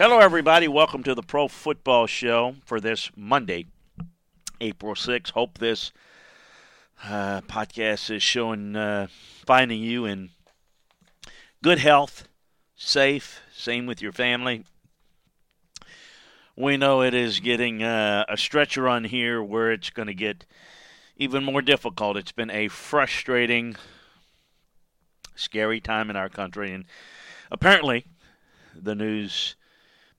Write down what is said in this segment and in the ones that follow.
Hello, everybody. Welcome to the Pro Football Show for this Monday, April 6th. Hope this podcast is finding you in good health, safe, same with your family. We know it is getting a stretch run here where it's going to get even more difficult. It's been a frustrating, scary time in our country, and apparently the news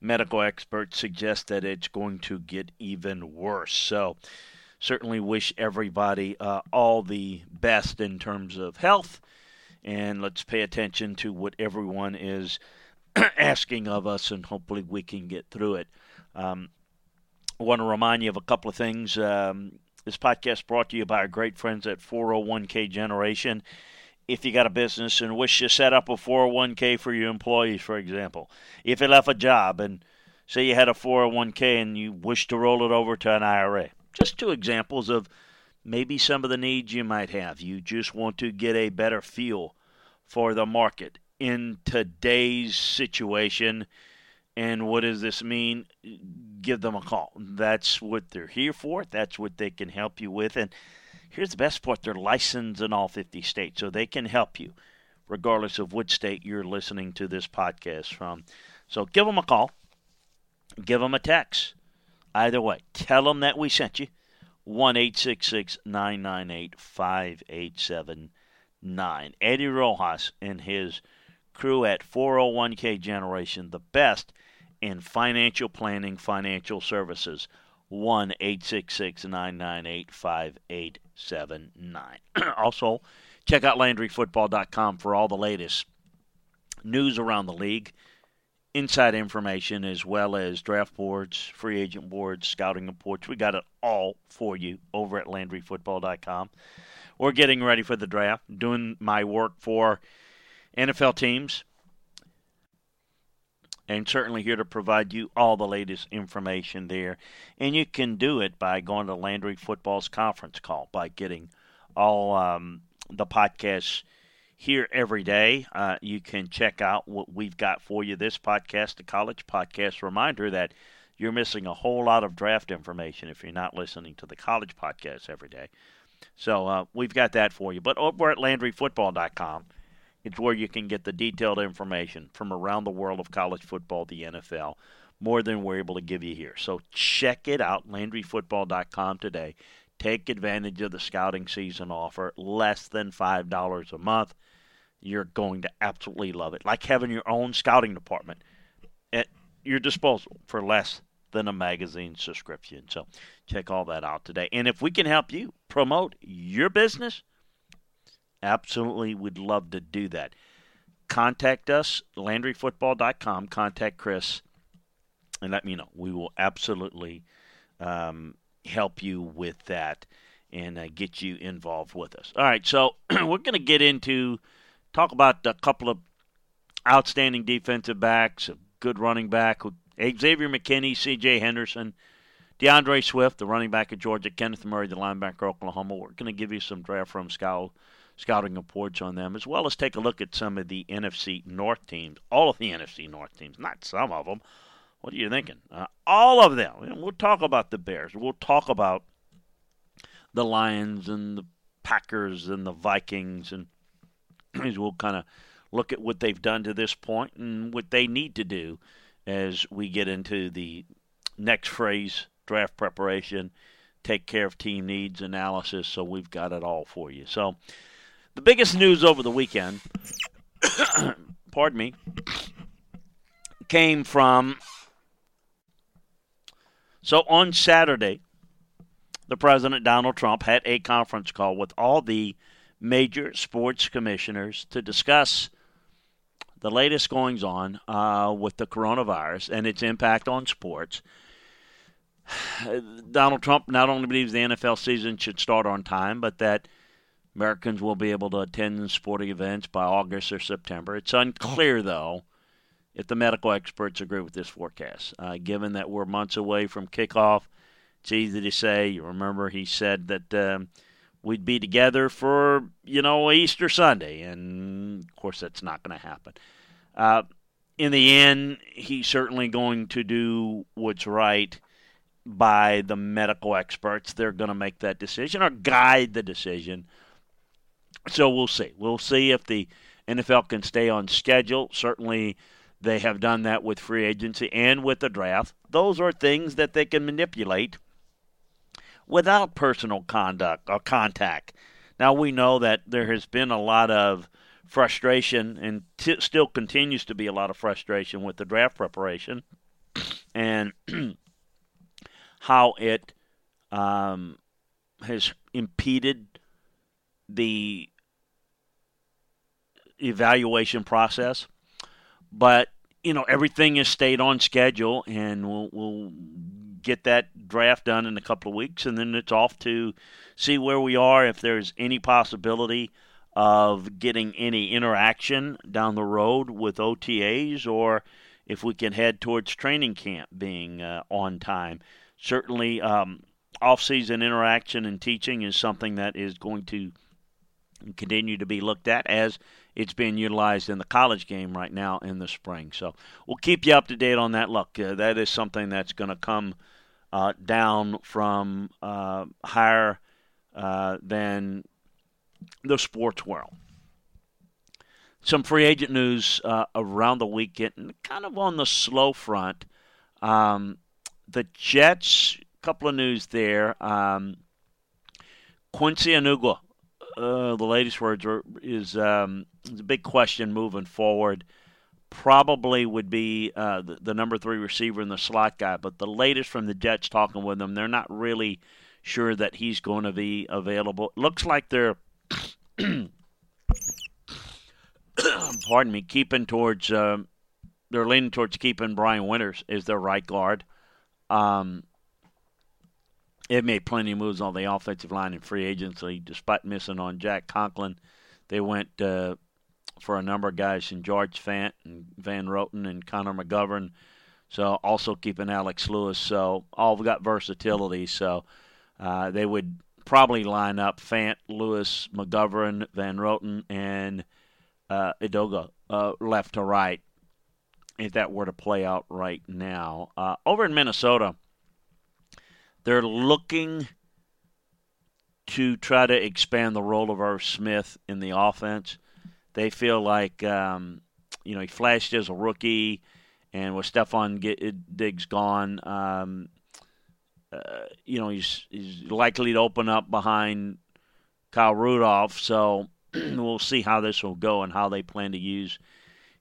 medical experts suggest that it's going to get even worse. So certainly wish everybody all the best in terms of health. And let's pay attention to what everyone is asking of us, and hopefully we can get through it. I want to remind you of a couple of things. This podcast brought to you by our great friends at 401k Generation. If you got a business and wish to set up a 401k for your employees, for example. If you left a job and say you had a 401k and you wish to roll it over to an IRA. Just two examples of maybe some of the needs you might have. You just want to get a better feel for the market in today's situation. And what does this mean? Give them a call. That's what they're here for. That's what they can help you with. And here's the best part. They're licensed in all 50 states, so they can help you regardless of which state you're listening to this podcast from. So give them a call. Give them a text. Either way, tell them that we sent you. 1-866-998-5879. Eddie Rojas and his crew at 401k Generation, the best in financial planning, financial services. 1-866-998-5879. Also, check out LandryFootball.com for all the latest news around the league, inside information, as well as draft boards, free agent boards, scouting reports. We got it all for you over at LandryFootball.com. We're getting ready for the draft, doing my work for NFL teams, and certainly here to provide you all the latest information there. And you can do it by going to Landry Football's conference call, by getting all the podcasts here every day. You can check out what we've got for you. This podcast, the college podcast, reminder that you're missing a whole lot of draft information if you're not listening to the college podcast every day. So we've got that for you. But over at LandryFootball.com, it's where you can get the detailed information from around the world of college football, the NFL, more than we're able to give you here. So check it out, LandryFootball.com today. Take advantage of the scouting season offer, less than $5 a month. You're going to absolutely love it. Like having your own scouting department at your disposal for less than a magazine subscription. So check all that out today. And if we can help you promote your business, absolutely would love to do that. Contact us, LandryFootball.com. Contact Chris and let me know. We will absolutely help you with that and get you involved with us. All right, so we're going to get into talk about a couple of outstanding defensive backs, a good running back, Xavier McKinney, C.J. Henderson, DeAndre Swift, the running back of Georgia, Kenneth Murray, the linebacker of Oklahoma. We're going to give you some draft room scouting reports on them, as well as take a look at some of the NFC North teams, all of the NFC North teams, not some of them. What are you thinking? All of them. And we'll talk about the Bears. We'll talk about the Lions and the Packers and the Vikings, and we'll kind of look at what they've done to this point and what they need to do as we get into the next phase, draft preparation, take care of team needs, analysis. So we've got it all for you. So the biggest news over the weekend, pardon me, came from, so on Saturday, the President, Donald Trump, had a conference call with all the major sports commissioners to discuss the latest goings-on with the coronavirus and its impact on sports. Donald Trump not only believes the NFL season should start on time, but that Americans will be able to attend sporting events by August or September. It's unclear, though, if the medical experts agree with this forecast. Given that we're months away from kickoff, it's easy to say. You remember he said that we'd be together for, Easter Sunday, and, of course, that's not going to happen. In the end, he's certainly going to do what's right by the medical experts. They're going to make that decision or guide the decision. So we'll see. We'll see if the NFL can stay on schedule. Certainly they have done that with free agency and with the draft. Those are things that they can manipulate without personal conduct or contact. Now, we know that there has been a lot of frustration and still continues to be a lot of frustration with the draft preparation and how it has impeded the evaluation process. But, everything has stayed on schedule, and we'll get that draft done in a couple of weeks, and then it's off to see where we are, if there's any possibility of getting any interaction down the road with OTAs, or if we can head towards training camp being on time. Certainly, off-season interaction and teaching is something that is going to continue to be looked at as it's being utilized in the college game right now in the spring. So we'll keep you up to date on that. Look, that is something that's going to come down from higher than the sports world. Some free agent news around the weekend, and kind of on the slow front. The Jets, a couple of news there. Quincy Enunwa, the latest words is a big question moving forward. Probably would be the number 3 receiver and the slot guy, but the latest from the Jets talking with them, they're not really sure that he's going to be available. Looks like they're, pardon me, they're leaning towards keeping Brian Winters as their right guard. They've made plenty of moves on the offensive line in free agency. Despite missing on Jack Conklin, they went for a number of guys in George Fant and Van Roten and Connor McGovern. So also keeping Alex Lewis. So all got versatility. So they would probably line up Fant, Lewis, McGovern, Van Roten, and Udoka left to right, if that were to play out right now. Over in Minnesota, they're looking to try to expand the role of Irv Smith in the offense. They feel like, he flashed as a rookie, and with Stephon Diggs gone, he's likely to open up behind Kyle Rudolph. So we'll see how this will go and how they plan to use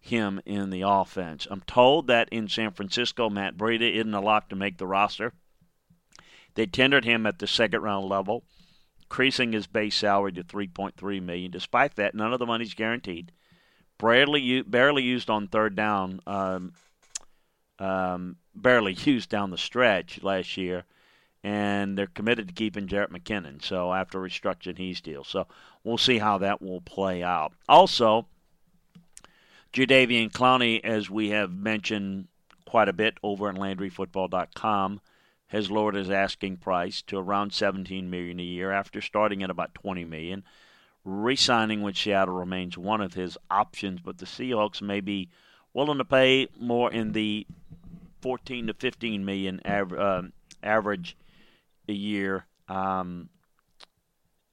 him in the offense. I'm told that in San Francisco, Matt Breida isn't a lock to make the roster. They tendered him at the second-round level, increasing his base salary to $3.3 million. Despite that, none of the money's guaranteed. Barely used on third down, barely used down the stretch last year, and they're committed to keeping Jarrett McKinnon. So after restructuring his deal, so we'll see how that will play out. Also, Jadeveon Clowney, as we have mentioned quite a bit over at LandryFootball.com, has lowered his asking price to around $17 million a year after starting at about $20 million. Re-signing with Seattle remains one of his options, but the Seahawks may be willing to pay more in the $14 to $15 million average a year, end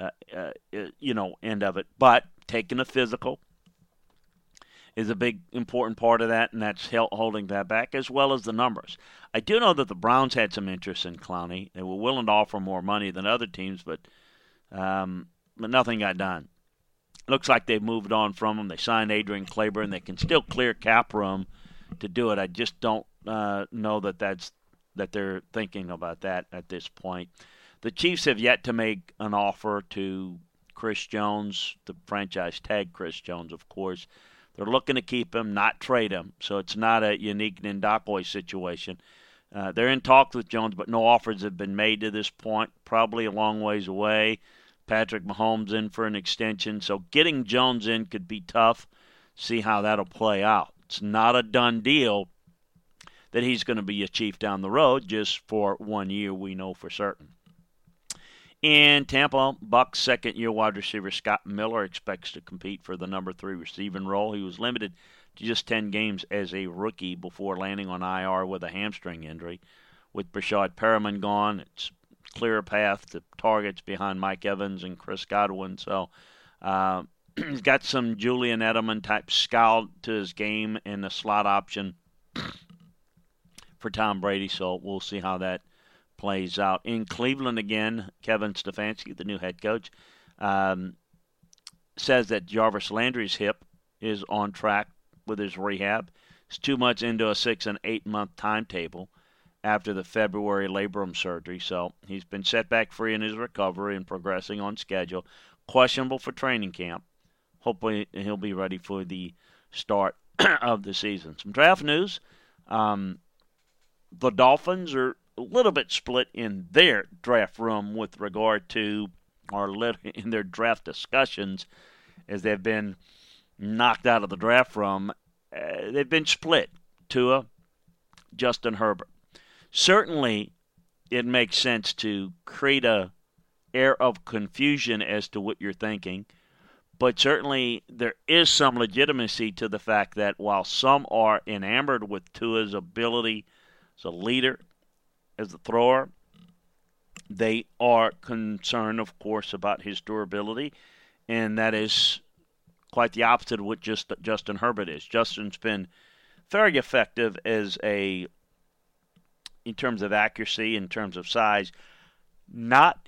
of it. But taking a physical is a big important part of that, and that's holding that back, as well as the numbers. I do know that the Browns had some interest in Clowney. They were willing to offer more money than other teams, but nothing got done. Looks like they've moved on from him. They signed Adrian Claiborne. They can still clear cap room to do it. I just don't know that they're thinking about that at this point. The Chiefs have yet to make an offer to Chris Jones, the franchise tag Chris Jones, of course. They're looking to keep him, not trade him. So it's not a unique Ndakwe situation. They're in talks with Jones, but no offers have been made to this point. Probably a long ways away. Patrick Mahomes in for an extension. So getting Jones in could be tough. See how that'll play out. It's not a done deal that he's going to be a Chief down the road, just for 1 year, we know for certain. In Tampa, Bucs second-year wide receiver Scott Miller expects to compete for the number 3 receiving role. He was limited to just 10 games as a rookie before landing on IR with a hamstring injury. With Brashad Perriman gone, it's a clearer path to targets behind Mike Evans and Chris Godwin. So he's got some Julian Edelman-type scowl to his game and the slot option for Tom Brady, so we'll see how that plays out. In Cleveland again, Kevin Stefanski, the new head coach, says that Jarvis Landry's hip is on track with his rehab. It's 2 months into a 6- and 8-month timetable after the February labrum surgery, so he's been setback-free in his recovery and progressing on schedule. Questionable for training camp. Hopefully he'll be ready for the start of the season. Some draft news. The Dolphins are a little bit split in their draft room with regard to, or in their draft discussions, as they've been knocked out of the draft room. They've been split. Tua, Justin Herbert. Certainly, it makes sense to create an air of confusion as to what you're thinking, but certainly there is some legitimacy to the fact that while some are enamored with Tua's ability as a leader, as a thrower, they are concerned, of course, about his durability, and that is quite the opposite of what Justin Herbert is. Justin's been very effective in terms of accuracy, in terms of size, not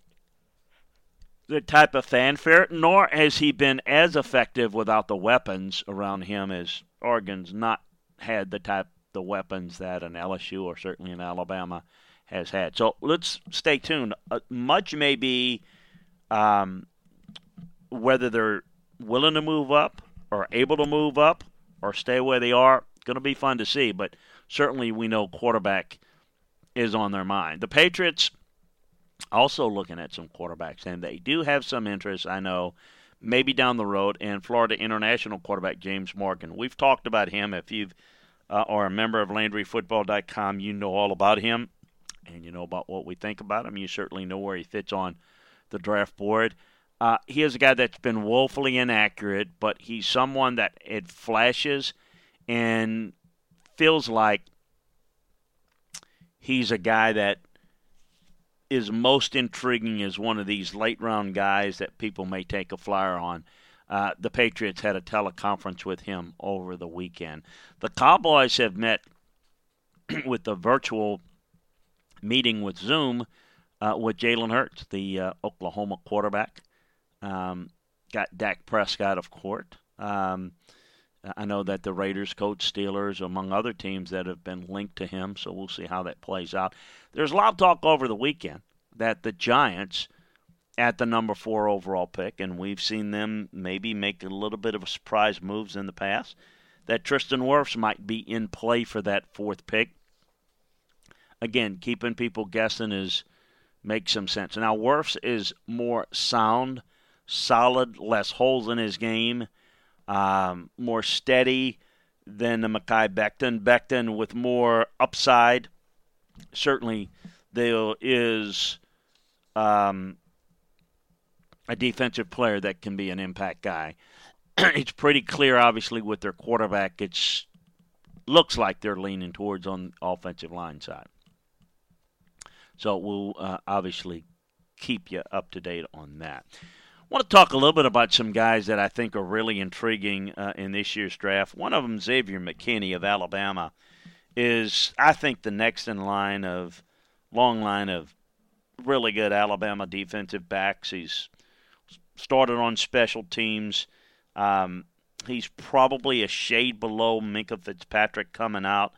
the type of fanfare, nor has he been as effective without the weapons around him, as Oregon's not had the weapons that an LSU or certainly an Alabama has had. So let's stay tuned. Much may be whether they're willing to move up or able to move up or stay where they are. Going to be fun to see, but certainly we know quarterback is on their mind. The Patriots also looking at some quarterbacks, and they do have some interest, I know, maybe down the road, in Florida international quarterback James Morgan. We've talked about him. If you've are a member of LandryFootball.com, you know all about him, and you know about what we think about him. You certainly know where he fits on the draft board. He is a guy that's been woefully inaccurate, but he's someone that it flashes and feels like he's a guy that is most intriguing as one of these late-round guys that people may take a flyer on. The Patriots had a teleconference with him over the weekend. The Cowboys have met with the virtual meeting with Zoom with Jalen Hurts, the Oklahoma quarterback. Got Dak Prescott, of course. I know that the Raiders coach, Steelers, among other teams that have been linked to him, so we'll see how that plays out. There's a lot of talk over the weekend that the Giants, at the number 4 overall pick, and we've seen them maybe make a little bit of surprise moves in the past, that Tristan Wirfs might be in play for that 4th pick. Again, keeping people guessing makes some sense. Now, Wirfs is more sound, solid, less holes in his game, more steady than the Mekhi Becton. Becton with more upside, certainly there is a defensive player that can be an impact guy. It's pretty clear, obviously, with their quarterback. It looks like they're leaning towards on the offensive line side. So we'll obviously keep you up to date on that. I want to talk a little bit about some guys that I think are really intriguing in this year's draft. One of them, Xavier McKinney of Alabama, is, I think, the next in line of long line of really good Alabama defensive backs. He's started on special teams. He's probably a shade below Minkah Fitzpatrick coming out,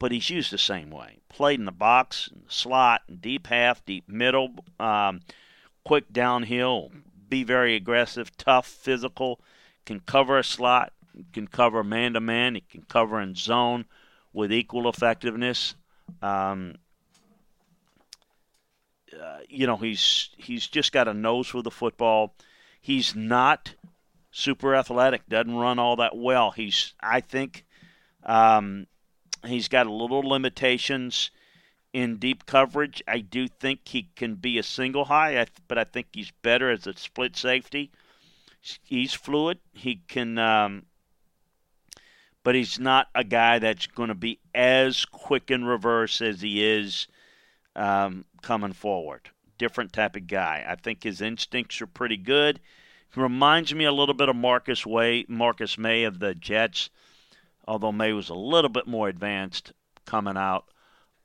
but he's used the same way. Played in the box, in the slot, deep half, deep middle, quick downhill, be very aggressive, tough, physical, can cover a slot, can cover man-to-man, he can cover in zone with equal effectiveness. He's just got a nose for the football. He's not super athletic, doesn't run all that well. He's got a little limitations in deep coverage. I do think he can be a single high, but I think he's better as a split safety. He's fluid. He can, but he's not a guy that's going to be as quick in reverse as he is coming forward. Different type of guy. I think his instincts are pretty good. He reminds me a little bit of Marcus Maye of the Jets, although Maye was a little bit more advanced coming out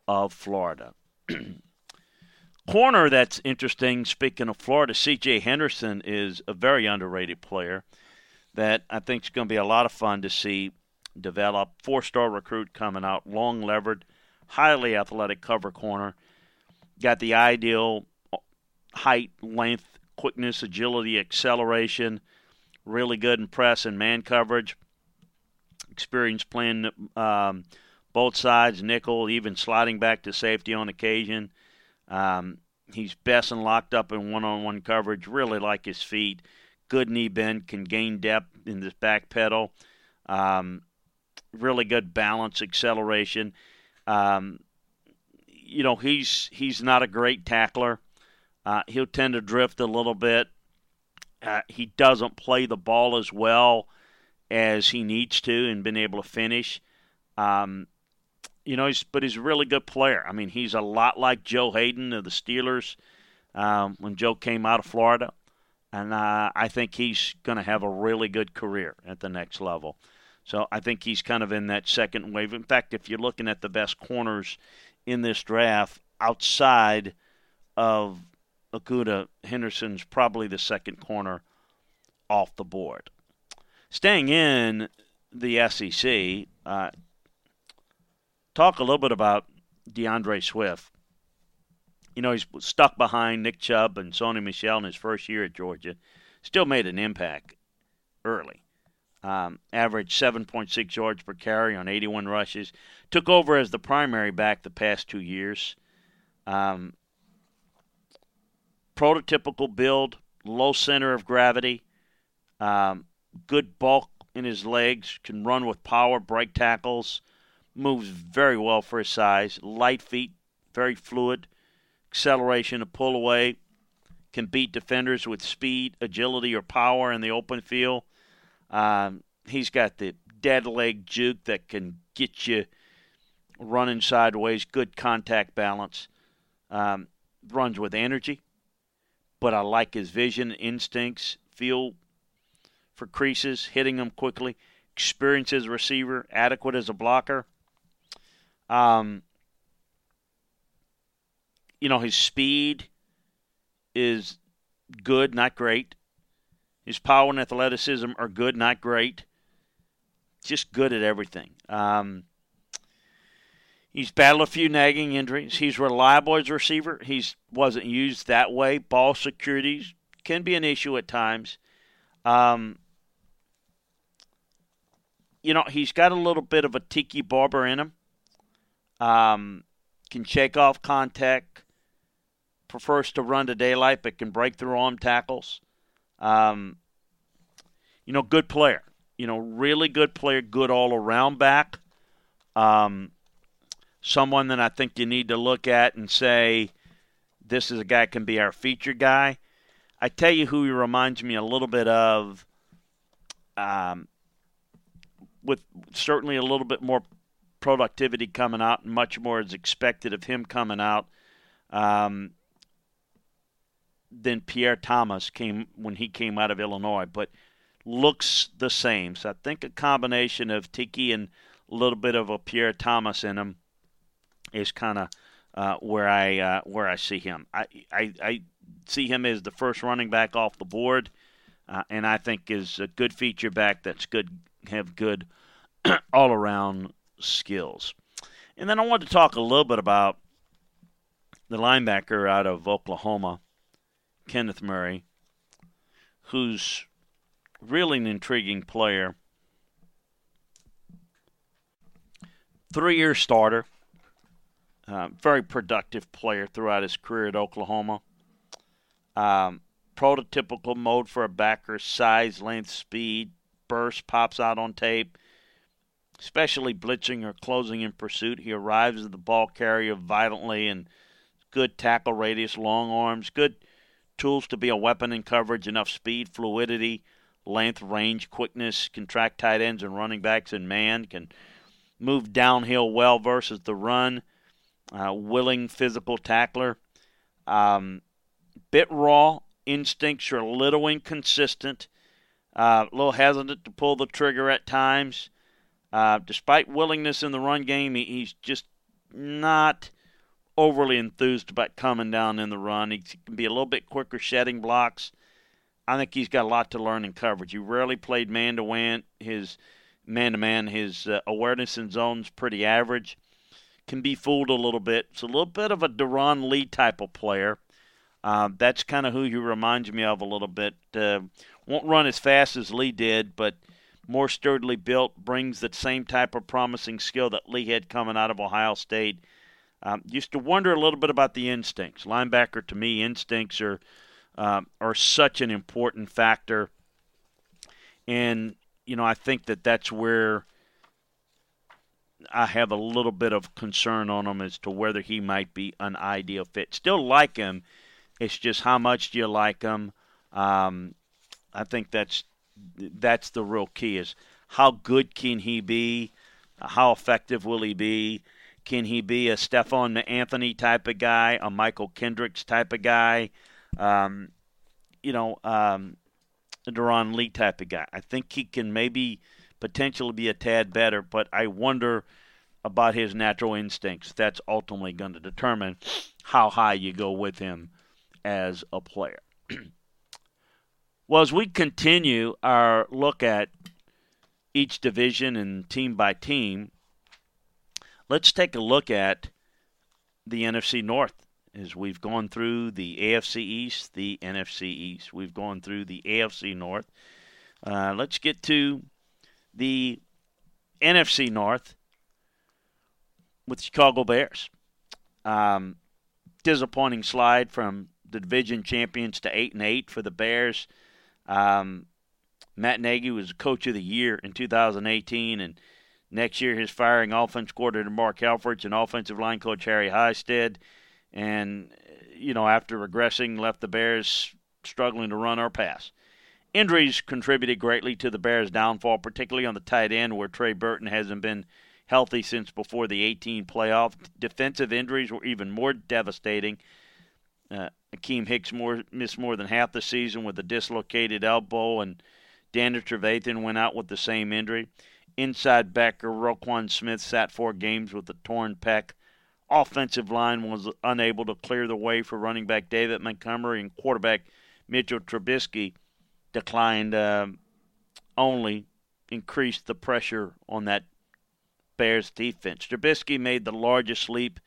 of Florida. Corner that's interesting, speaking of Florida, C.J. Henderson is a very underrated player that I think is going to be a lot of fun to see develop. 4-star recruit coming out, long-levered, highly athletic cover corner. Got the ideal height, length, quickness, agility, acceleration. Really good in press and man coverage. Experience playing both sides, nickel, even sliding back to safety on occasion. He's best and locked up in one-on-one coverage. Really like his feet. Good knee bend. Can gain depth in this back pedal. Really good balance, acceleration. He's not a great tackler. He'll tend to drift a little bit. He doesn't play the ball as well as he needs to and been able to finish. But he's a really good player. I mean, he's a lot like Joe Haden of the Steelers when Joe came out of Florida. And I think he's going to have a really good career at the next level. So I think he's kind of in that second wave. In fact, if you're looking at the best corners in this draft outside of Okudah, Henderson's probably the second corner off the board. Staying in the SEC, talk a little bit about DeAndre Swift. He's stuck behind Nick Chubb and Sonny Michel in his first year at Georgia. Still made an impact early. Averaged 7.6 yards per carry on 81 rushes. Took over as the primary back the past 2 years. Prototypical build, low center of gravity, good bulk in his legs, can run with power, break tackles, moves very well for his size, light feet, very fluid, acceleration to pull away, can beat defenders with speed, agility, or power in the open field. He's got the dead leg juke that can get you running sideways, good contact balance, runs with energy. But I like his vision, instincts, feel for creases, hitting them quickly, experience as a receiver, adequate as a blocker. His speed is good, not great. His power and athleticism are good, not great. Just good at everything. He's battled a few nagging injuries. He's reliable as a receiver. He wasn't used that way. Ball security can be an issue at times. He's got a little bit of a Tiki Barber in him. Can shake off contact. Prefers to run to daylight, but can break through arm tackles. Good player. Really good player. Good all-around back. someone that I think you need to look at and say, this is a guy that can be our feature guy. I tell you who he reminds me a little bit of, with certainly a little bit more productivity coming out and much more is expected of him coming out than Pierre Thomas came when he came out of Illinois, but looks the same. So I think a combination of Tiki and a little bit of a Pierre Thomas in him is kind of where I see him. I see him as the first running back off the board, and I think is a good feature back that's good, have good all-around skills. And then I want to talk a little bit about the linebacker out of Oklahoma, Kenneth Murray, who's really an intriguing player. 3-year starter, very productive player throughout his career at Oklahoma. Prototypical mode for a backer, size, length, speed, burst, pops out on tape, especially blitzing or closing in pursuit. He arrives at the ball carrier violently and good tackle radius, long arms, good tools to be a weapon in coverage, enough speed, fluidity, length, range, quickness, can track tight ends and running backs in man, can move downhill well versus the run, willing physical tackler. Bit raw, instincts are a little inconsistent, a little hesitant to pull the trigger at times. Despite willingness in the run game, he's just not overly enthused about coming down in the run. He can be a little bit quicker shedding blocks. I think he's got a lot to learn in coverage. He rarely played man-to-man. His man-to-man, his awareness in zone's pretty average. Can be fooled a little bit. It's a little bit of a Deron Lee type of player. That's kind of who he reminds me of a little bit. Won't run as fast as Lee did, but more sturdily built, brings the same type of promising skill that Lee had coming out of Ohio State. Used to wonder a little bit about the instincts. Linebacker, to me, instincts are such an important factor. And, you know, I think that that's where I have a little bit of concern on him as to whether he might be an ideal fit. Still like him. It's just how much do you like him? I think that's the real key is how good can he be? How effective will he be? Can he be a Stephon Anthony type of guy, a Michael Kendricks type of guy, a Deron Lee type of guy? I think he can maybe potentially be a tad better, but I wonder about his natural instincts. That's ultimately going to determine how high you go with him as a player. Well, as we continue our look at each division and team by team, let's take a look at the NFC North as we've gone through the AFC East, the NFC East. We've gone through the AFC North. Let's get to the NFC North with Chicago Bears. Disappointing slide from the division champions to 8-8 for the Bears. Matt Nagy was coach of the year in 2018, and next year his firing offense coordinator Mark Helfrich and offensive line coach Harry Hiestand. And, you know, after regressing, left the Bears struggling to run or pass. Injuries contributed greatly to the Bears' downfall, particularly on the tight end where Trey Burton hasn't been healthy since before the 18 playoff. Defensive injuries were even more devastating. Akeem Hicks missed more than half the season with a dislocated elbow, and Danny Trevathan went out with the same injury. Inside backer Roquan Smith sat 4 games with a torn pec. Offensive line was unable to clear the way for running back David Montgomery, and quarterback Mitchell Trubisky declined, only increased the pressure on that Bears defense. Trubisky made the largest leap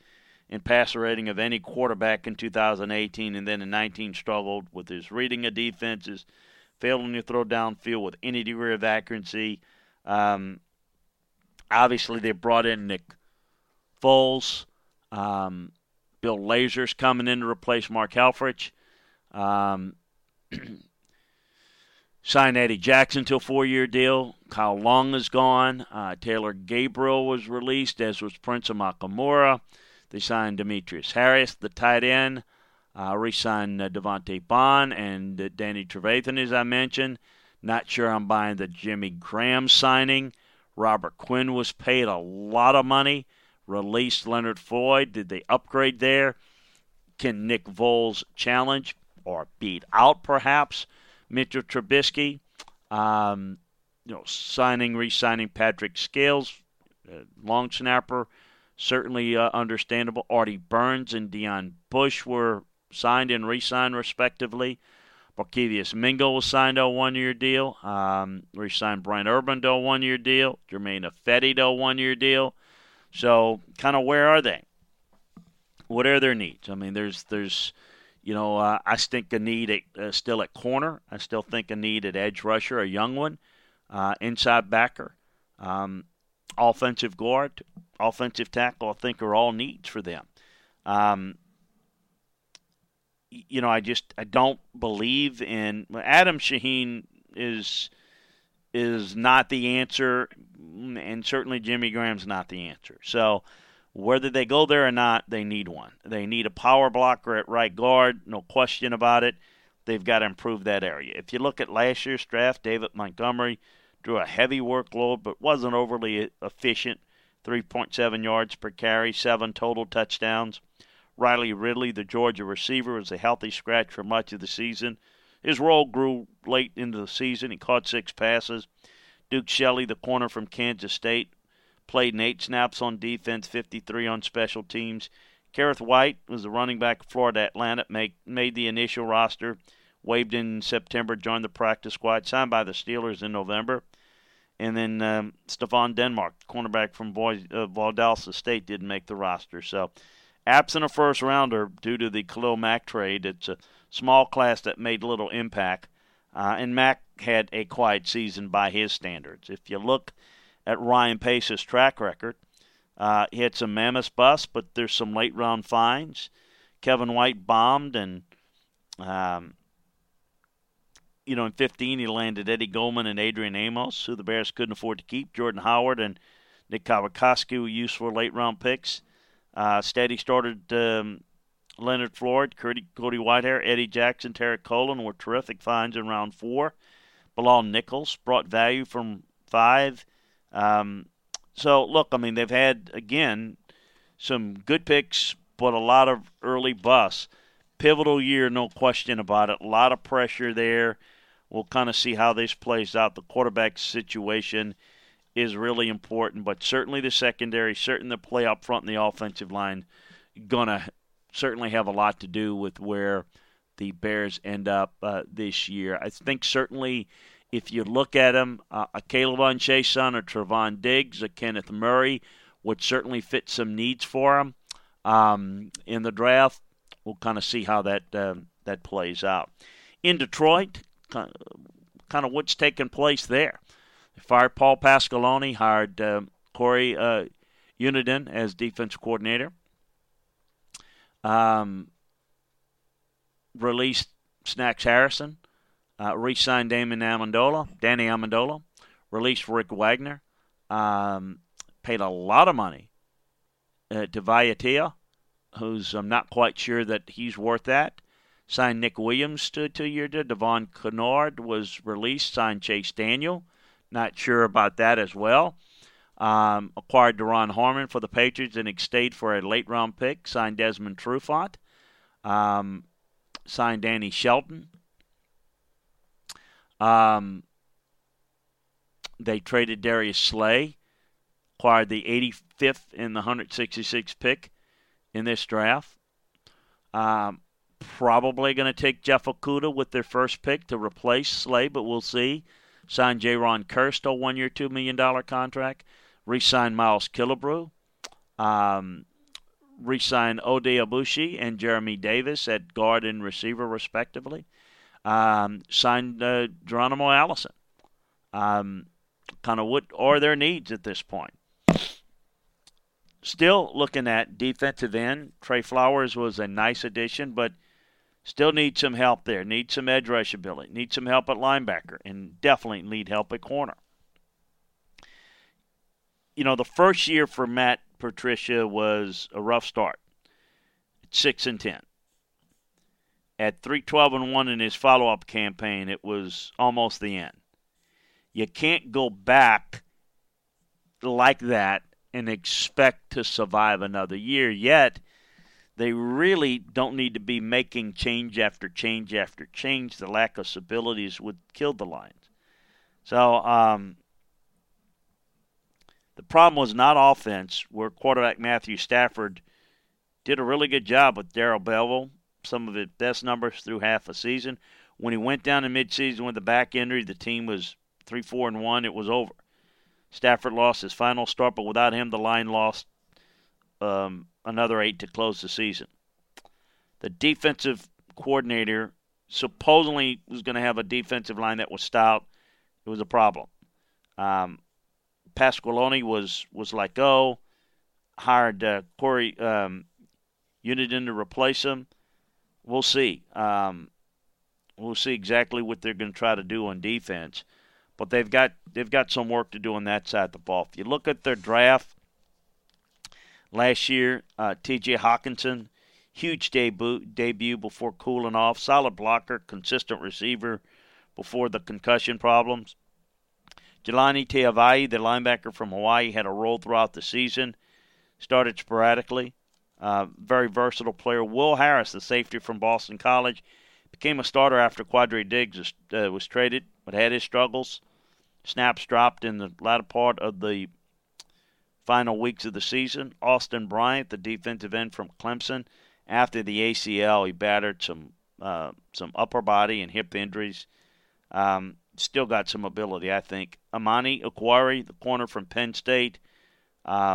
in passer rating of any quarterback in 2018, and then in 19 struggled with his reading of defenses, failing to throw downfield with any degree of accuracy. Obviously, they brought in Nick Foles. Bill Lazor's coming in to replace Mark Helfrich. Signed Eddie Jackson to a 4-year deal. Kyle Long is gone. Taylor Gabriel was released, as was Prince Makamura. They signed Demetrius Harris, the tight end. Re-signed Devontae Bond and Danny Trevathan, as I mentioned. Not sure I'm buying the Jimmy Graham signing. Robert Quinn was paid a lot of money. Released Leonard Floyd. Did they upgrade there? Can Nick Voles challenge or beat out, perhaps, Mitchell Trubisky? Re-signing Patrick Scales, long snapper, certainly understandable. Artie Burns and Deion Bush were signed and re-signed, respectively. Barkevious Mingo was signed to a 1-year deal. Re-signed Brian Urban to a 1-year deal. Jermaine Effetti to a 1-year deal. So, kind of where are they? What are their needs? I mean, there's I think a need still at corner. I still think a need at edge rusher, a young one, inside backer, offensive guard, offensive tackle, I think are all needs for them. I don't believe in Adam Shaheen is not the answer, and certainly Jimmy Graham's not the answer. So, whether they go there or not, they need one. They need a power blocker at right guard, no question about it. They've got to improve that area. If you look at last year's draft, David Montgomery drew a heavy workload but wasn't overly efficient, 3.7 yards per carry, 7 total touchdowns. Riley Ridley, the Georgia receiver, was a healthy scratch for much of the season. His role grew late into the season. He caught 6 passes. Duke Shelley, the corner from Kansas State, played in 8 snaps on defense, 53 on special teams. Kareth White was the running back of Florida Atlantic, made the initial roster, waived in September, joined the practice squad, signed by the Steelers in November. And then Stephon Denmark, cornerback from Valdosta State, didn't make the roster. So absent a first-rounder due to the Khalil Mack trade, it's a small class that made little impact. And Mack had a quiet season by his standards. If you look at Ryan Pace's track record. He had some mammoth busts, but there's some late-round finds. Kevin White bombed, and, in 15 he landed Eddie Goldman and Adrian Amos, who the Bears couldn't afford to keep. Jordan Howard and Nick Kawakowski were useful late-round picks. Steady started Leonard Floyd, Cody Whitehair, Eddie Jackson, Tarek Colon were terrific finds in round 4. Bilal Nichols brought value from 5. They've had, again, some good picks, but a lot of early busts. Pivotal year, no question about it. A lot of pressure there. We'll kind of see how this plays out. The quarterback situation is really important, but certainly the secondary, certainly the play up front and the offensive line going to certainly have a lot to do with where the Bears end up this year. I think certainly – if you look at them, a Caleb Unchason or Trevon Diggs, a Kenneth Murray would certainly fit some needs for them in the draft. We'll kind of see how that plays out. In Detroit, kind of what's taking place there. They fired Paul Pasqualoni, hired Corey Undlin as defense coordinator. Released Snacks Harrison. Re-signed Damon Amendola, Danny Amendola, released Rick Wagner, paid a lot of money to Vaiatea, who's I'm not quite sure that he's worth that. Signed Nick Williams to a 2-year deal. Devon Kennard was released. Signed Chase Daniel. Not sure about that as well. Acquired Deron Harmon for the Patriots and stayed for a late-round pick. Signed Desmond Trufant. Signed Danny Shelton. They traded Darius Slay, acquired the 85th and the 166th pick in this draft. Probably going to take Jeff Okudah with their first pick to replace Slay, but we'll see. Signed Jaron Kearse to a 1-year, $2 million contract. Re-signed Miles Killebrew. Re-signed Ode Abushi and Jeremy Davis at guard and receiver, respectively. Signed Geronimo Allison. Kind of what are their needs at this point? Still looking at defensive end. Trey Flowers was a nice addition, but Still need some help there. Need some edge rush ability. Need some help at linebacker. And definitely need help at corner. You know, the first year for Matt Patricia was a rough start. 6-10. At 3-12-1 in his follow-up campaign, it was almost the end. You can't go back like that and expect to survive another year. Yet, they really don't need to be making change after change after change. The lack of stabilities would kill the Lions. So, the problem was not offense, where quarterback Matthew Stafford did a really good job with Darrell Bevell, some of his best numbers through half a season. When he went down in midseason with a back injury, the team was 3-4-1. It was over. Stafford lost his final start, but without him, the line lost another 8 to close the season. The defensive coordinator supposedly was going to have a defensive line that was stout. It was a problem. Pasqualoni was let go, hired Corey Undlin to replace him. We'll see. We'll see exactly what they're going to try to do on defense. But they've got some work to do on that side of the ball. If you look at their draft last year, T.J. Hockenson, huge debut before cooling off. Solid blocker, consistent receiver before the concussion problems. Jelani Te'avai, the linebacker from Hawaii, had a role throughout the season. Started sporadically. Very versatile player. Will Harris, the safety from Boston College, became a starter after Quadre Diggs was traded, but had his struggles. Snaps dropped in the latter part of the final weeks of the season. Austin Bryant, the defensive end from Clemson, after the ACL, he battered some upper body and hip injuries. Still got some ability, I think. Amani Okwari, the corner from Penn State, had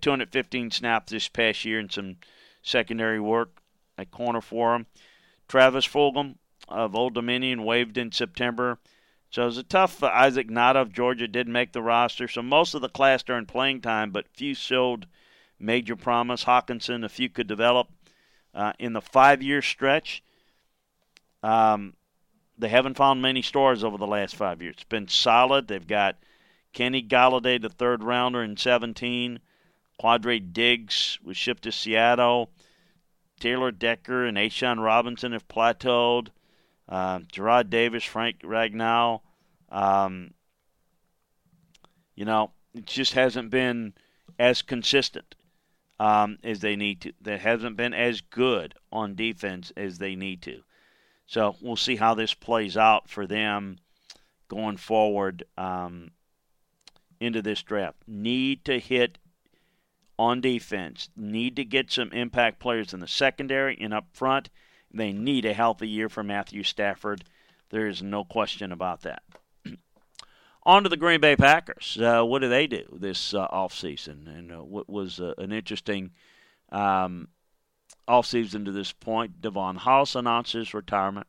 215 snaps this past year and some secondary work at corner for him. Travis Fulgham of Old Dominion waived in September. So it was a tough Isaac Nata of Georgia did make the roster. So most of the class earned playing time, but few showed major promise. Hockenson, a few could develop in the 5-year stretch. They haven't found many stars over the last 5 years. It's been solid. They've got Kenny Golladay, the third-rounder in 2017. Quadre Diggs was shipped to Seattle. Taylor Decker and A'Shaun Robinson have plateaued. Gerard Davis, Frank Ragnow. It just hasn't been as consistent as they need to. That hasn't been as good on defense as they need to. So we'll see how this plays out for them going forward into this draft. Need to hit on defense. Need to get some impact players in the secondary and up front. They need a healthy year for Matthew Stafford. There is no question about that. On to the Green Bay Packers. What do they do this offseason? And what was an interesting offseason to this point. Devon House announced his retirement.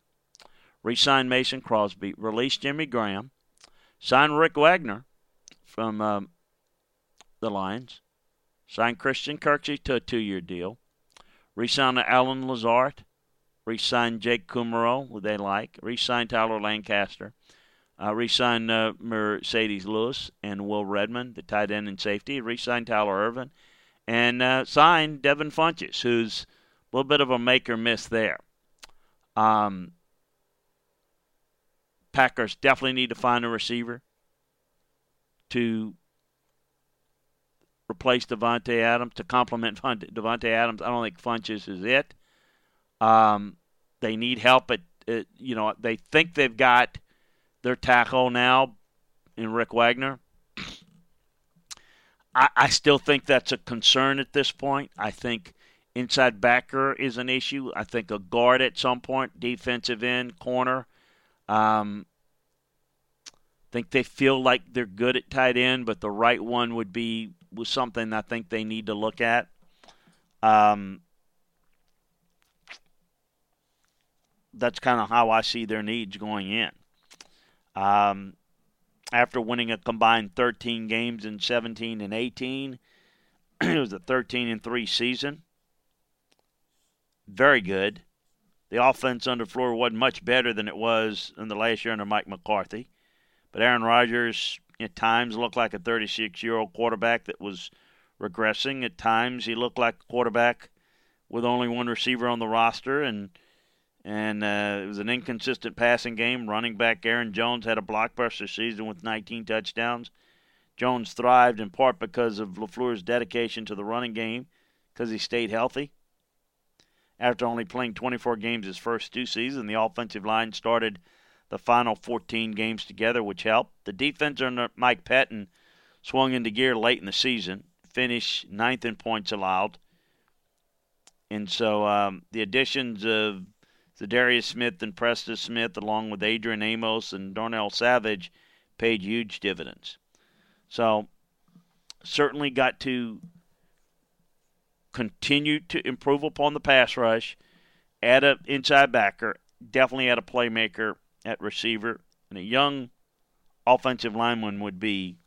Re-signed Mason Crosby. Released Jimmy Graham. Signed Rick Wagner from the Lions. Signed Christian Kirksey to a 2-year deal. Re-signed Alan Lazard. Re-signed Jake Kumerow, who they like. Re-signed Tyler Lancaster. Re-signed Mercedes Lewis and Will Redmond, the tight end and safety. Re-signed Tyler Irvin. And signed Devin Funchess, who's a little bit of a make or miss there. Packers definitely need to find a receiver to replace Devontae Adams, to complement Devontae Adams. I don't think Funchess is it. They need help at they think they've got their tackle now in Rick Wagner. I still think that's a concern at this point. I think inside backer is an issue. I think a guard at some point, defensive end, corner. I think they feel like they're good at tight end, but the right one was something I think they need to look at. That's kind of how I see their needs going in. After winning a combined 13 games in 17 and 18, it was a 13-3 season. very good. The offense under Fleur wasn't much better than it was in the last year under Mike McCarthy. But Aaron Rodgers at times looked like a 36-year-old quarterback that was regressing. At times he looked like a quarterback with only one receiver on the roster, and it was an inconsistent passing game. Running back Aaron Jones had a blockbuster season with 19 touchdowns. Jones thrived in part because of LaFleur's dedication to the running game because he stayed healthy. After only playing 24 games his first two seasons, the offensive line started the final 14 games together, which helped. The defense under Mike Patton swung into gear late in the season, finished ninth in points allowed. And so the additions of Zadarius Smith and Preston Smith, along with Adrian Amos and Darnell Savage, paid huge dividends. So certainly got to continue to improve upon the pass rush, add an inside backer, definitely add a playmaker at receiver, and a young offensive lineman would be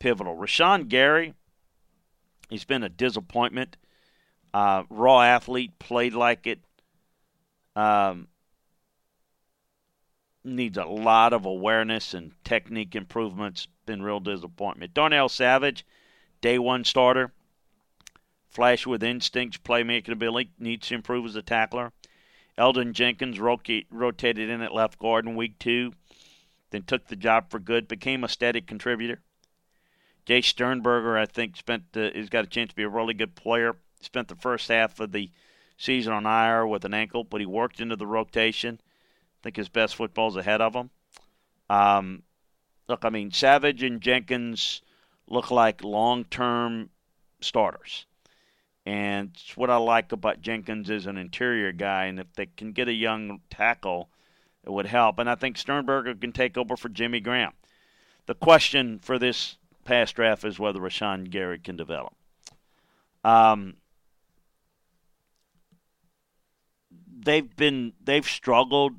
pivotal. Rashawn Gary, he's been a disappointment. Raw athlete, played like it. Needs a lot of awareness and technique improvements. Been real disappointment. Darnell Savage, day one starter. Flash with instincts, playmaking ability. Needs to improve as a tackler. Eldon Jenkins rotated in at left guard in week two. Then took the job for good. Became a steady contributor. Jay Sternberger, I think, he's got a chance to be a really good player. Spent the first half of the season on IR with an ankle, but he worked into the rotation. I think his best football's ahead of him. Savage and Jenkins look like long-term starters. And what I like about Jenkins is an interior guy, and if they can get a young tackle, it would help. And I think Sternberger can take over for Jimmy Graham. The question for this past draft is whether Rashawn Gary can develop. They've struggled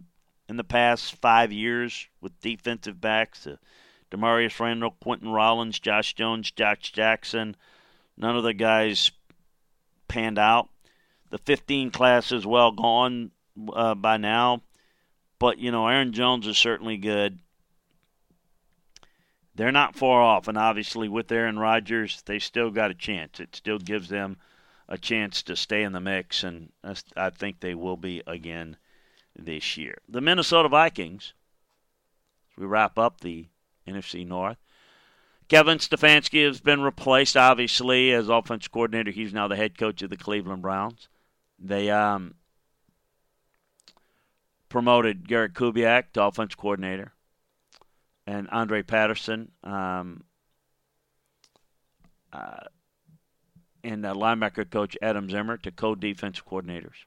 in the past 5 years with defensive backs. Demarius Randall, Quentin Rollins, Josh Jones, Josh Jackson. None of the guys panned out. The 15 class is well gone by now. But, Aaron Jones is certainly good. They're not far off, and obviously with Aaron Rodgers, they still got a chance. It still gives them a chance to stay in the mix, and I think they will be again this year. The Minnesota Vikings, as we wrap up the NFC North, Kevin Stefanski has been replaced, obviously, as offensive coordinator. He's now the head coach of the Cleveland Browns. They promoted Garrett Kubiak to offensive coordinator. And Andre Patterson, and linebacker coach Adam Zimmer to co-defensive coordinators.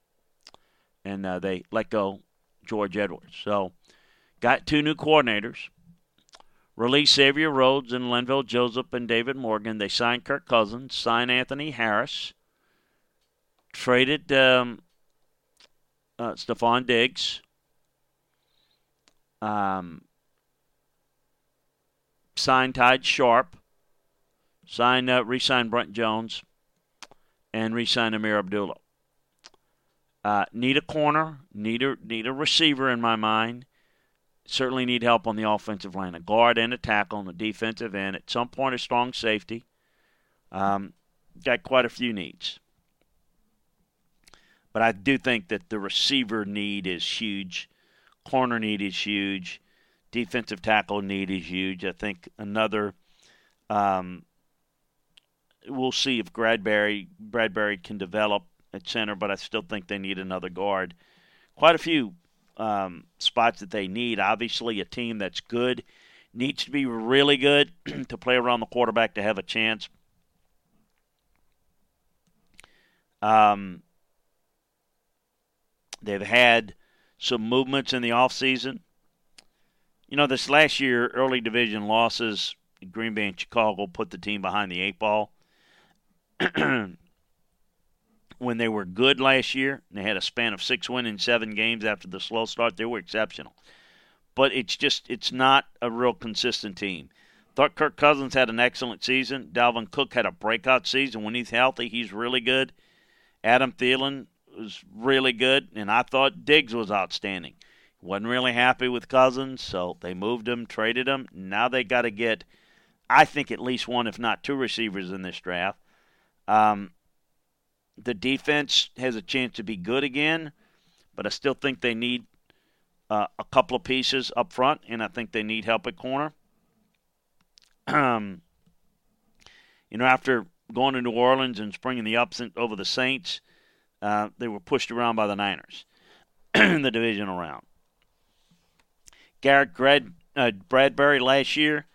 And they let go George Edwards. So got two new coordinators. Released Xavier Rhodes and Linval Joseph and David Morgan. They signed Kirk Cousins, signed Anthony Harris, traded Stephon Diggs, signed Tide Sharp, re-signed Brent Jones, and re-signed Amir Abdullah. Need a corner, need a receiver in my mind. Certainly need help on the offensive line, a guard and a tackle on the defensive end. At some point, a strong safety. Got quite a few needs. But I do think that the receiver need is huge. Corner need is huge. Defensive tackle need is huge. I think another we'll see if Bradbury can develop at center, but I still think they need another guard. Quite a few spots that they need. Obviously, a team that's good needs to be really good to play around the quarterback to have a chance. They've had some movements in the offseason. This last year, early division losses, Green Bay and Chicago put the team behind the eight ball. When they were good last year, and they had a span of 6 wins in 7 games after the slow start, they were exceptional. But it's not a real consistent team. Thought Kirk Cousins had an excellent season. Dalvin Cook had a breakout season. When he's healthy, he's really good. Adam Thielen was really good, and I thought Diggs was outstanding. Wasn't really happy with Cousins, so they moved him, traded him. Now they got to get, I think, at least one, if not two receivers in this draft. The defense has a chance to be good again, but I still think they need a couple of pieces up front, and I think they need help at corner. After going to New Orleans and springing the upset over the Saints, they were pushed around by the Niners in the divisional round. Garrett Bradbury last year,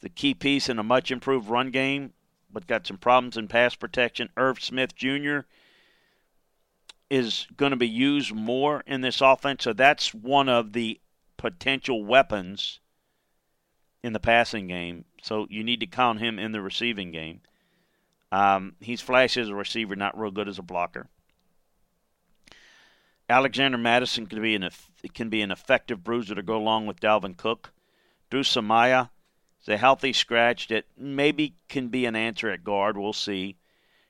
the key piece in a much-improved run game, but got some problems in pass protection. Irv Smith Jr. is going to be used more in this offense, so that's one of the potential weapons in the passing game, so you need to count him in the receiving game. He's flashy as a receiver, not real good as a blocker. Alexander Madison can be an effective bruiser to go along with Dalvin Cook. Drew Samaya is a healthy scratch that maybe can be an answer at guard. We'll see.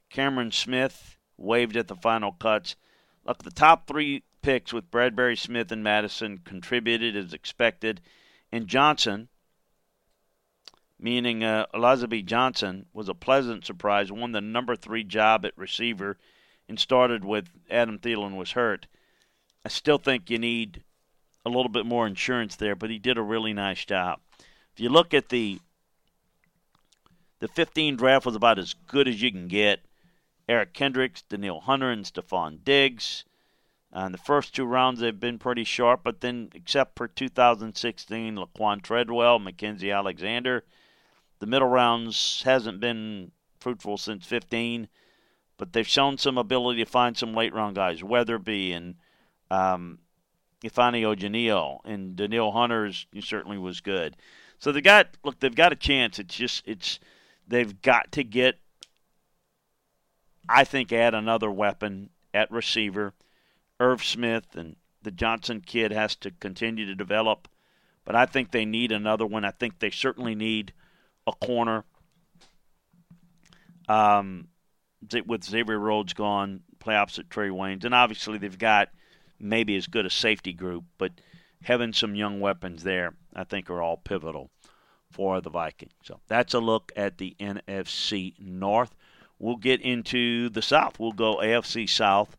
Cameron Smith waived at the final cuts. Look, the top three picks with Bradbury, Smith, and Madison contributed as expected. And Johnson, meaning Olajuwon Johnson, was a pleasant surprise. Won the number 3 job at receiver and started with Adam Thielen was hurt. I still think you need a little bit more insurance there, but he did a really nice job. If you look at the 15 draft was about as good as you can get. Eric Kendricks, Daniil Hunter, and Stephon Diggs. In the first 2 rounds, they've been pretty sharp, but then except for 2016, Laquan Treadwell, Mackenzie Alexander, the middle rounds hasn't been fruitful since 15, but they've shown some ability to find some late-round guys, Weatherby and Ifeanyi Ogunio, and Daniil Hunter certainly was good. So they've got a chance. They've got to get, I think, add another weapon at receiver. Irv Smith and the Johnson kid has to continue to develop, but I think they need another one. I think they certainly need a corner. With Xavier Rhodes gone, play opposite Trey Waynes, and obviously they've got maybe as good a safety group, but having some young weapons there, I think, are all pivotal for the Vikings. So that's a look at the NFC North. We'll get into the South. We'll go AFC South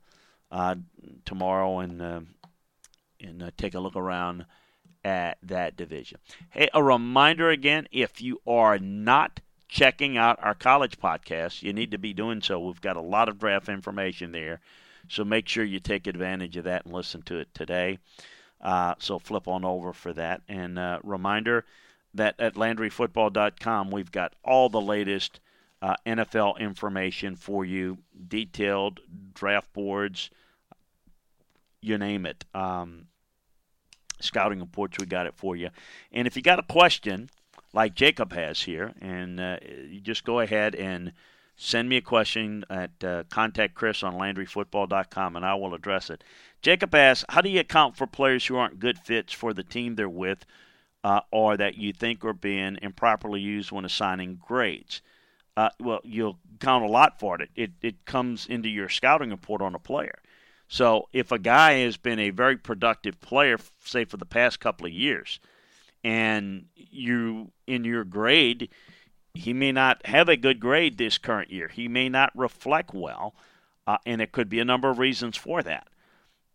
tomorrow and take a look around at that division. Hey, a reminder again, if you are not checking out our college podcast, you need to be doing so. We've got a lot of draft information there, so make sure you take advantage of that and listen to it today. So flip on over for that. And reminder that at LandryFootball.com, we've got all the latest NFL information for you, detailed draft boards, you name it. Scouting reports, we got it for you. And if you got a question, like Jacob has here, and you just go ahead and send me a question at contact Chris on LandryFootball.com, and I will address it. Jacob asks, how do you account for players who aren't good fits for the team they're with or that you think are being improperly used when assigning grades? Well, you'll count a lot for it. It comes into your scouting report on a player. So if a guy has been a very productive player, say, for the past couple of years, and you in your grade, he may not have a good grade this current year. He may not reflect well, and there could be a number of reasons for that.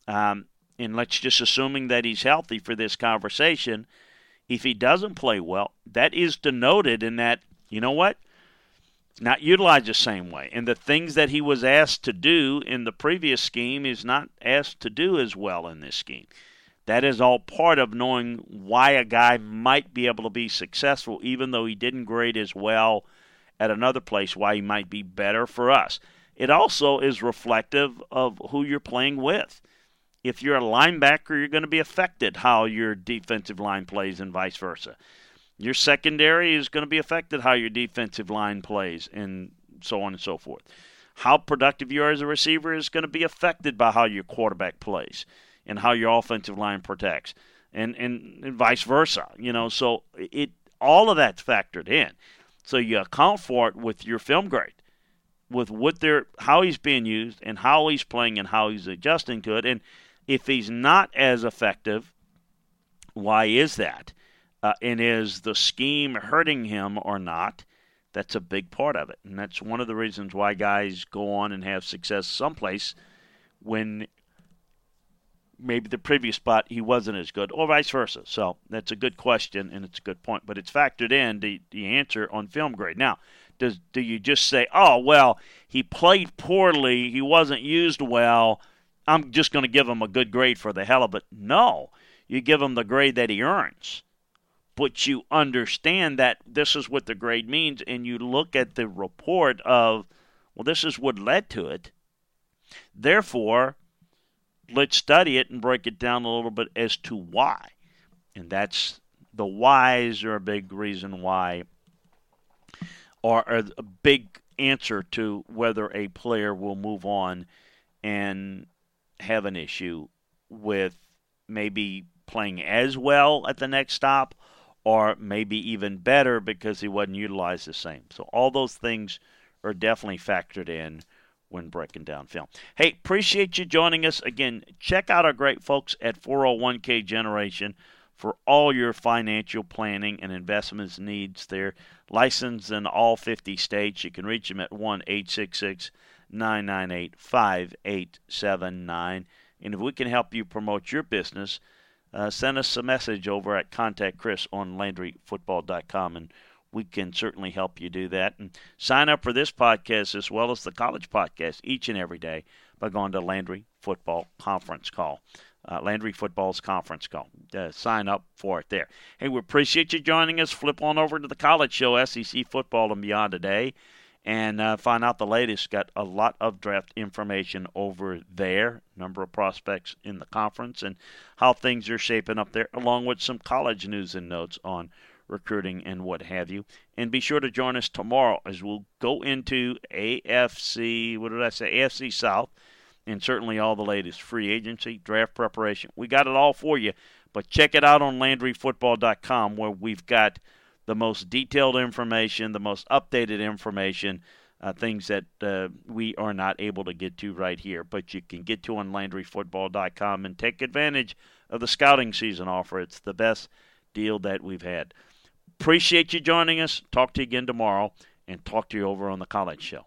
And let's just assuming that he's healthy for this conversation. If he doesn't play well, that is denoted in that, you know what, not utilized the same way. And the things that he was asked to do in the previous scheme is not asked to do as well in this scheme. That is all part of knowing why a guy might be able to be successful, even though he didn't grade as well at another place, why he might be better for us. It also is reflective of who you're playing with. If you're a linebacker, you're going to be affected how your defensive line plays and vice versa. Your secondary is going to be affected how your defensive line plays and so on and so forth. How productive you are as a receiver is going to be affected by how your quarterback plays and how your offensive line protects, and vice versa. So all of that's factored in. So you account for it with your film grade. with what they're, how he's being used and how he's playing and how he's adjusting to it. And if he's not as effective, why is that? And is the scheme hurting him or not? That's a big part of it. And that's one of the reasons why guys go on and have success someplace when maybe the previous spot he wasn't as good, or vice versa. So that's a good question, and it's a good point. But it's factored in the answer on film grade. Now, do you just say, oh, well, he played poorly, he wasn't used well, I'm just going to give him a good grade for the hell of it? No. You give him the grade that he earns. But you understand that this is what the grade means, and you look at the report of, well, this is what led to it. Therefore, let's study it and break it down a little bit as to why. And that's the whys are a big reason why, or a big answer to whether a player will move on and have an issue with maybe playing as well at the next stop, or maybe even better because he wasn't utilized the same. So all those things are definitely factored in when breaking down film. Hey, appreciate you joining us. Again, check out our great folks at 401k Generation for all your financial planning and investments needs. They're licensed in all 50 states. You can reach them at 1-866-998-5879. And if we can help you promote your business, send us a message over at Contact Chris on LandryFootball.com, and we can certainly help you do that. And sign up for this podcast as well as the college podcast each and every day by going to Landry Football Conference Call, Landry Football's Conference Call. Sign up for it there. Hey, we appreciate you joining us. Flip on over to the College Show, SEC Football and Beyond today, and find out the latest. Got a lot of draft information over there, number of prospects in the conference, and how things are shaping up there, along with some college news and notes on recruiting and what have you. And be sure to join us tomorrow as we'll go into AFC South, and certainly all the latest free agency, draft preparation. We got it all for you, but check it out on LandryFootball.com, where we've got the most detailed information, the most updated information, things that we are not able to get to right here. But you can get to on LandryFootball.com and take advantage of the scouting season offer. It's the best deal that we've had. Appreciate you joining us. Talk to you again tomorrow, and talk to you over on the College Show.